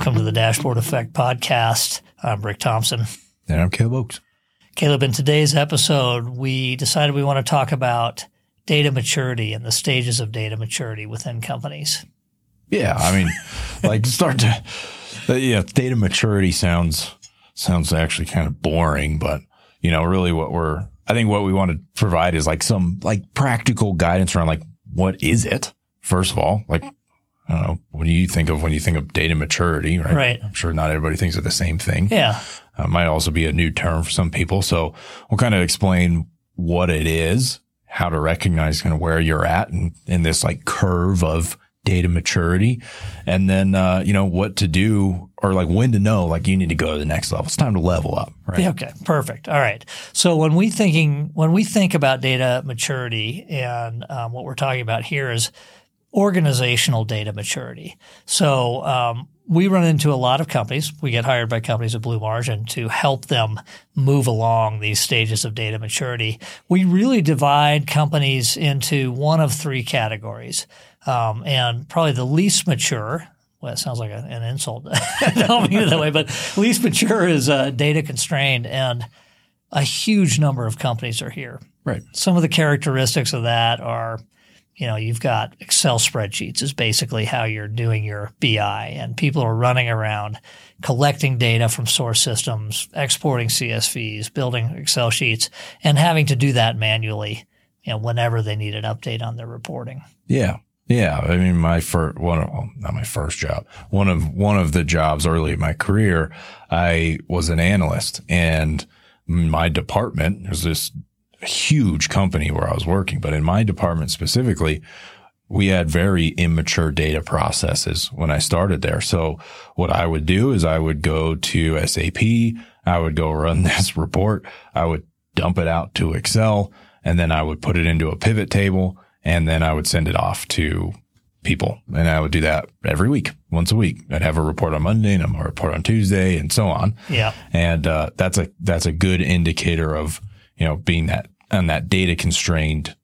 Welcome to the Dashboard Effect podcast. I'm Brick Thompson. And I'm Caleb Oakes. Caleb, in today's episode, we decided we want to talk about data maturity and the stages of data maturity within companies. Yeah, I mean, data maturity sounds actually kind of boring, but you know, really what we want to provide is some practical guidance around what is it? First of all, I don't know, what do you think of when you think of data maturity, right? Right. I'm sure not everybody thinks of the same thing. Yeah. It might also be a new term for some people. So we'll kind of explain what it is, how to recognize kind of where you're at in this curve of data maturity. And then, what to do or when to know, you need to go to the next level. It's time to level up, right? Yeah, okay. Perfect. All right. So when we think about data maturity and what we're talking about here is organizational data maturity. So we run into a lot of companies. We get hired by companies at Blue Margin to help them move along these stages of data maturity. We really divide companies into one of three categories, and probably the least mature. Well, it sounds like an insult. I don't mean it that way, but least mature is data constrained, and a huge number of companies are here. Right. Some of the characteristics of that are, you've got Excel spreadsheets is basically how you're doing your BI, and people are running around collecting data from source systems, exporting CSVs, building Excel sheets, and having to do that manually, whenever they need an update on their reporting. Yeah. Yeah. I mean, one of the jobs early in my career, I was an analyst, and my department was this huge company where I was working, but in my department specifically, we had very immature data processes when I started there. So what I would do is I would go to SAP, I would go run this report, I would dump it out to Excel, and then I would put it into a pivot table, and then I would send it off to people. And I would do that every week, once a week. I'd have a report on Monday and a report on Tuesday and so on. Yeah. And that's a good indicator of being that on that data constrained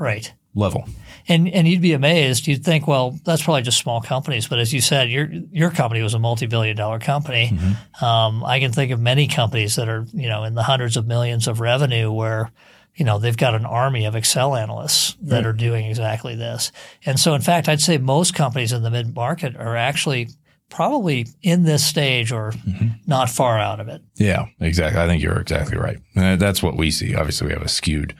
right level, and you'd be amazed. You'd think, well, that's probably just small companies, but as you said, your company was a multi-billion-dollar company. Mm-hmm. I can think of many companies that are in the hundreds of millions of revenue where they've got an army of Excel analysts that right. are doing exactly this. And so, in fact, I'd say most companies in the mid market are actually probably in this stage or mm-hmm. not far out of it. Yeah, exactly. I think you're exactly right. And that's what we see. Obviously, we have a skewed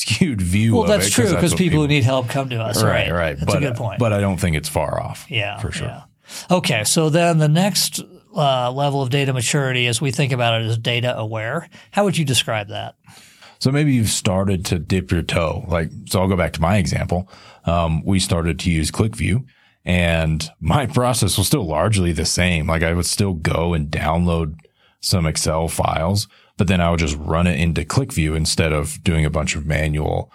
view of it. Well, that's true because people who need help come to us. Right, right. That's a good point. But I don't think it's far off. Yeah, for sure. Yeah. Okay, so then the next level of data maturity as we think about it is data aware. How would you describe that? So maybe you've started to dip your toe. So I'll go back to my example. We started to use QlikView. And my process was still largely the same. I would still go and download some Excel files, but then I would just run it into QlikView instead of doing a bunch of manual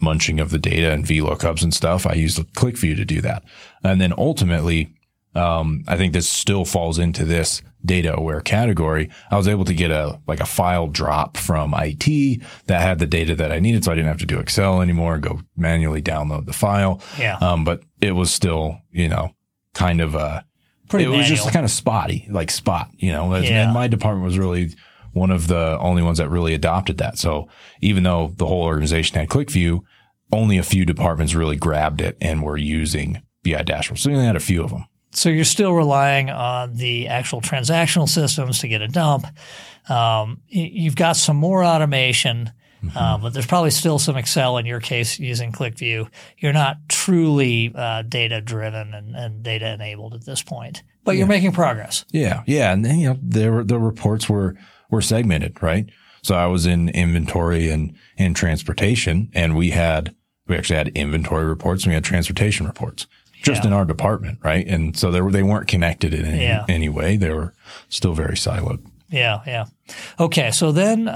munching of the data and VLOOKUPs and stuff. I used QlikView to do that. And then ultimately, I think this still falls into this data aware category. I was able to get a file drop from IT that had the data that I needed. So I didn't have to do Excel anymore and go manually download the file. Yeah. But it was still, kind of was just kind of spotty, Yeah. And my department was really one of the only ones that really adopted that. So even though the whole organization had QlikView, only a few departments really grabbed it and were using BI dashboards. So we only had a few of them. So you're still relying on the actual transactional systems to get a dump. You've got some more automation, mm-hmm. But there's probably still some Excel in your case using QlikView. You're not truly data-driven and data-enabled at this point, but you're making progress. Yeah, yeah. And then, the reports were segmented, right? So I was in inventory and in transportation, and we actually had inventory reports and we had transportation reports. Just in our department, right? And so they weren't connected in any way. They were still very siloed. Yeah, yeah. Okay, so then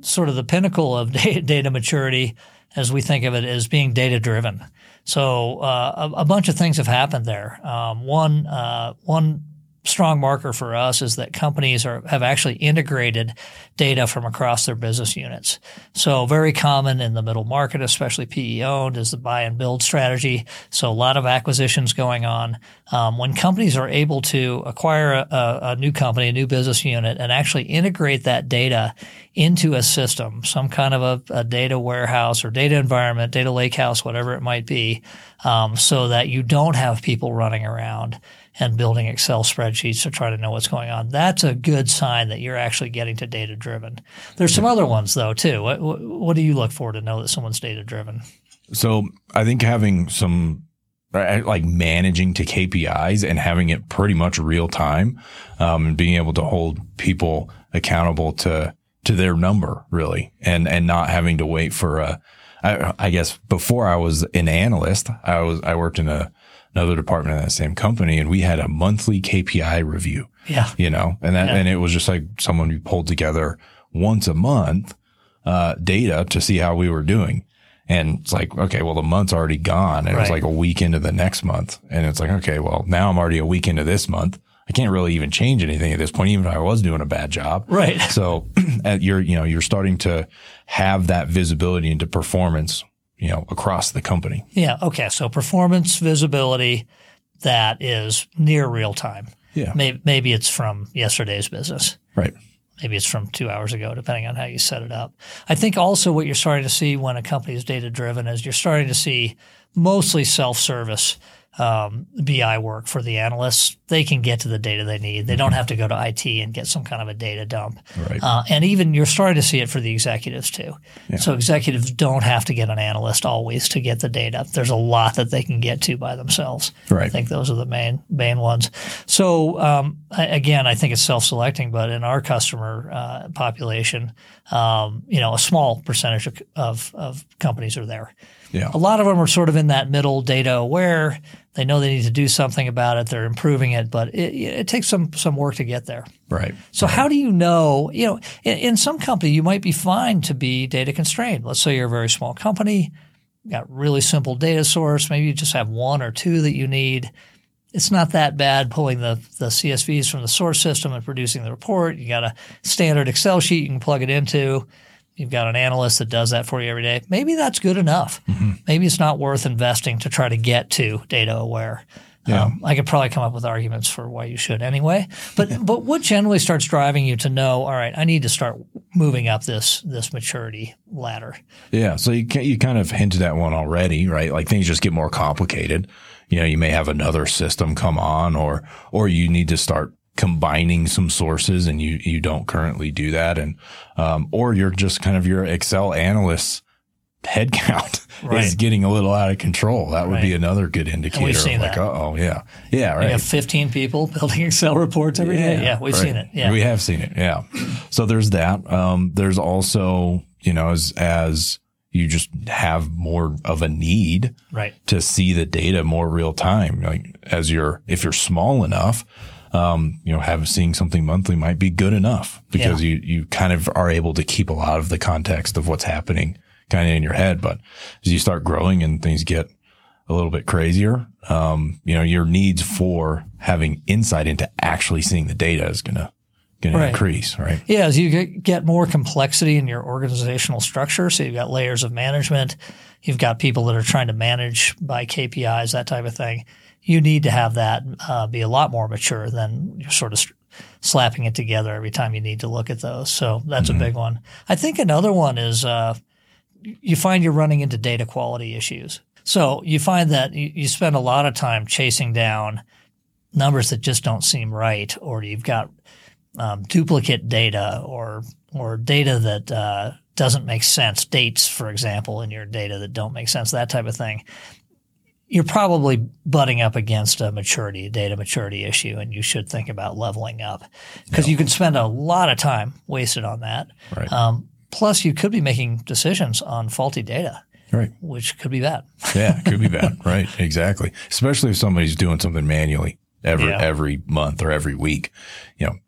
sort of the pinnacle of data maturity, as we think of it, is being data-driven. So a bunch of things have happened there. One strong marker for us is that companies have actually integrated data from across their business units. So very common in the middle market, especially PE owned, is the buy and build strategy. So a lot of acquisitions going on. When companies are able to acquire a new company, a new business unit, and actually integrate that data into a system, some kind of a data warehouse or data environment, data lakehouse, whatever it might be, so that you don't have people running around and building Excel spreadsheets to try to know what's going on. That's a good sign that you're actually getting to data-driven. There's some other ones, though, too. What do you look for to know that someone's data-driven? So I think having some like managing to KPIs and having it pretty much real time, and being able to hold people accountable to their number, really, and not having to wait for a I guess before I was an analyst, I worked in another department in that same company, and we had a monthly KPI review. Yeah, you know, and it was just like someone who pulled together once a month data to see how we were doing. And it's like, okay, well, the month's already gone, and It was like a week into the next month, and it's like, okay, well, now I'm already a week into this month. I can't really even change anything at this point, even if I was doing a bad job. Right. So you're starting to have that visibility into performance, across the company. Yeah. Okay. So performance visibility that is near real time. Yeah. Maybe it's from yesterday's business. Right. Maybe it's from 2 hours ago, depending on how you set it up. I think also what you're starting to see when a company is data-driven is you're starting to see mostly self-service BI work for the analysts. They can get to the data they need. They don't have to go to IT and get some kind of a data dump. Right. And even you're starting to see it for the executives too. Yeah. So executives don't have to get an analyst always to get the data. There's a lot that they can get to by themselves. Right. I think those are the main ones. So again, I think it's self-selecting, but in our customer population, a small percentage of companies are there. Yeah. A lot of them are sort of in that middle, data aware. They know they need to do something about it. They're improving it, but it takes some work to get there. Right. So how do you know? In some company, you might be fine to be data constrained. Let's say you're a very small company, you got really simple data source. Maybe you just have one or two that you need. It's not that bad pulling the CSVs from the source system and producing the report. You got a standard Excel sheet you can plug it into. You've got an analyst that does that for you every day. Maybe that's good enough. Mm-hmm. Maybe it's not worth investing to try to get to data aware. Yeah. I could probably come up with arguments for why you should anyway. But what generally starts driving you to know, all right, I need to start moving up this maturity ladder? Yeah. So you kind of hinted at one already, right? Like things just get more complicated. You may have another system come on or you need to start combining some sources and you don't currently do that. And, or you're just kind of your Excel analyst headcount is getting a little out of control. That would be another good indicator. We've seen that. Oh yeah. Yeah. Right. We have 15 people building Excel reports every day. Yeah. We've seen it. Yeah. We have seen it. Yeah. So there's that. There's also, as you just have more of a need to see the data more real time. Like if you're small enough, seeing something monthly might be good enough because you kind of are able to keep a lot of the context of what's happening kind of in your head. But as you start growing and things get a little bit crazier, your needs for having insight into actually seeing the data is going to increase, right? Yeah. As you get more complexity in your organizational structure, so you've got layers of management, you've got people that are trying to manage by KPIs, that type of thing. You need to have that be a lot more mature than you're sort of slapping it together every time you need to look at those. So that's a big one. I think another one is you find you're running into data quality issues. So you find that you spend a lot of time chasing down numbers that just don't seem right, or you've got duplicate data or data that doesn't make sense, dates, for example, in your data that don't make sense, that type of thing. You're probably butting up against a data maturity issue, and you should think about leveling up because you can spend a lot of time wasted on that. Right. Plus, you could be making decisions on faulty data, which could be bad. Yeah, could be bad. Right, exactly. Especially if somebody's doing something manually every month or every week.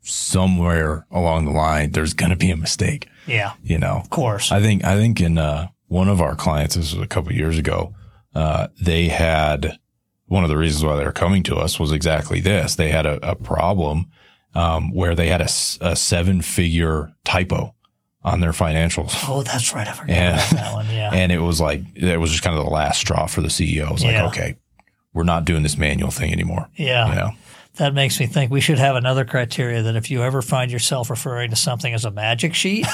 Somewhere along the line, there's going to be a mistake. Yeah, of course. I think in one of our clients, this was a couple of years ago, they had one of the reasons why they were coming to us was exactly this. They had a problem where they had a seven-figure typo on their financials. Oh, that's right. I forgot about that one. Yeah. And it was like, it was just kind of the last straw for the CEO. It was like, okay, we're not doing this manual thing anymore. Yeah. You know? That makes me think we should have another criteria that if you ever find yourself referring to something as a magic sheet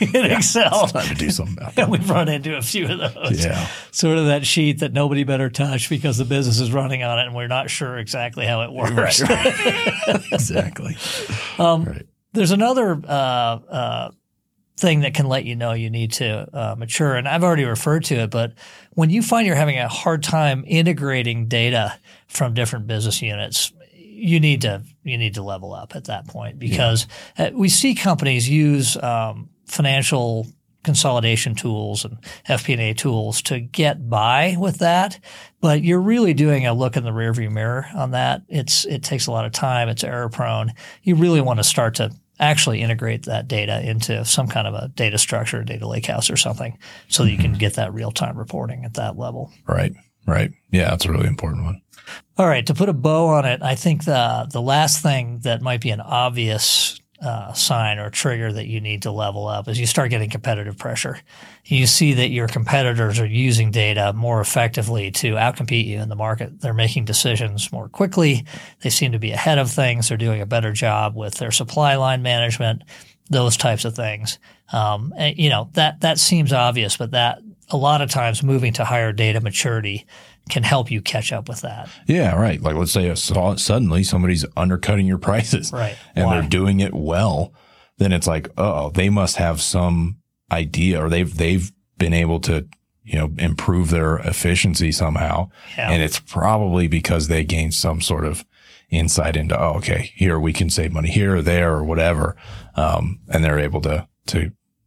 in Excel, it's time to do something about that. And we've run into a few of those. Yeah. Sort of that sheet that nobody better touch because the business is running on it and we're not sure exactly how it works. Right. Exactly. Right. There's another thing that can let you know you need to mature. And I've already referred to it, but when you find you're having a hard time integrating data from different business units, you need to level up at that point because we see companies use financial consolidation tools and FP&A tools to get by with that, but you're really doing a look in the rearview mirror on that. It takes a lot of time. It's error prone. You really want to start to actually integrate that data into some kind of a data structure, data lakehouse or something so that you can get that real-time reporting at that level. Right, right. Yeah, that's a really important one. All right. To put a bow on it, I think the last thing that might be an obvious sign or trigger that you need to level up is you start getting competitive pressure. You see that your competitors are using data more effectively to outcompete you in the market. They're making decisions more quickly. They seem to be ahead of things. They're doing a better job with their supply line management, those types of things. And, you know, that seems obvious, but that a lot of times moving to higher data maturity can help you catch up with that. Yeah, right. Like let's say suddenly somebody's undercutting your prices, right? And they're doing it well. Then it's like, they must have some idea, or they've been able to, you know, improve their efficiency somehow. Yeah. And it's probably because they gained some sort of insight into, here we can save money here or there or whatever, and they're able to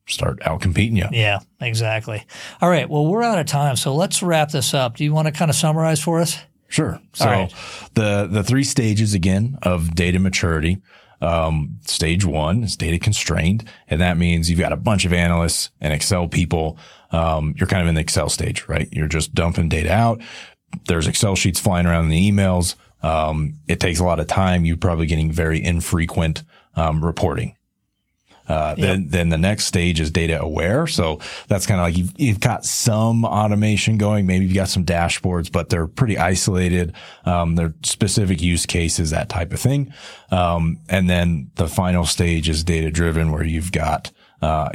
start out competing you. Yeah, exactly. All right. Well, we're out of time, so let's wrap this up. Do you want to kind of summarize for us? Sure. So the three stages again of data maturity. Stage one is data constrained, and that means you've got a bunch of analysts and Excel people. You're kind of in the Excel stage, right? You're just dumping data out. There's Excel sheets flying around in the emails. It takes a lot of time. You're probably getting very infrequent reporting. Then the next stage is data aware. So that's kind of like you've got some automation going. Maybe you've got some dashboards, but they're pretty isolated. They're specific use cases, that type of thing. And then the final stage is data driven, where you've got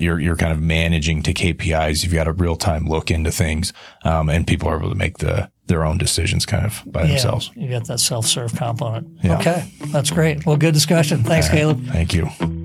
you're kind of managing to KPIs. You've got a real time look into things, and people are able to make their own decisions kind of by themselves. You got that self-serve component. Yeah. Okay, that's great. Well, good discussion. Thanks, Caleb. Thank you.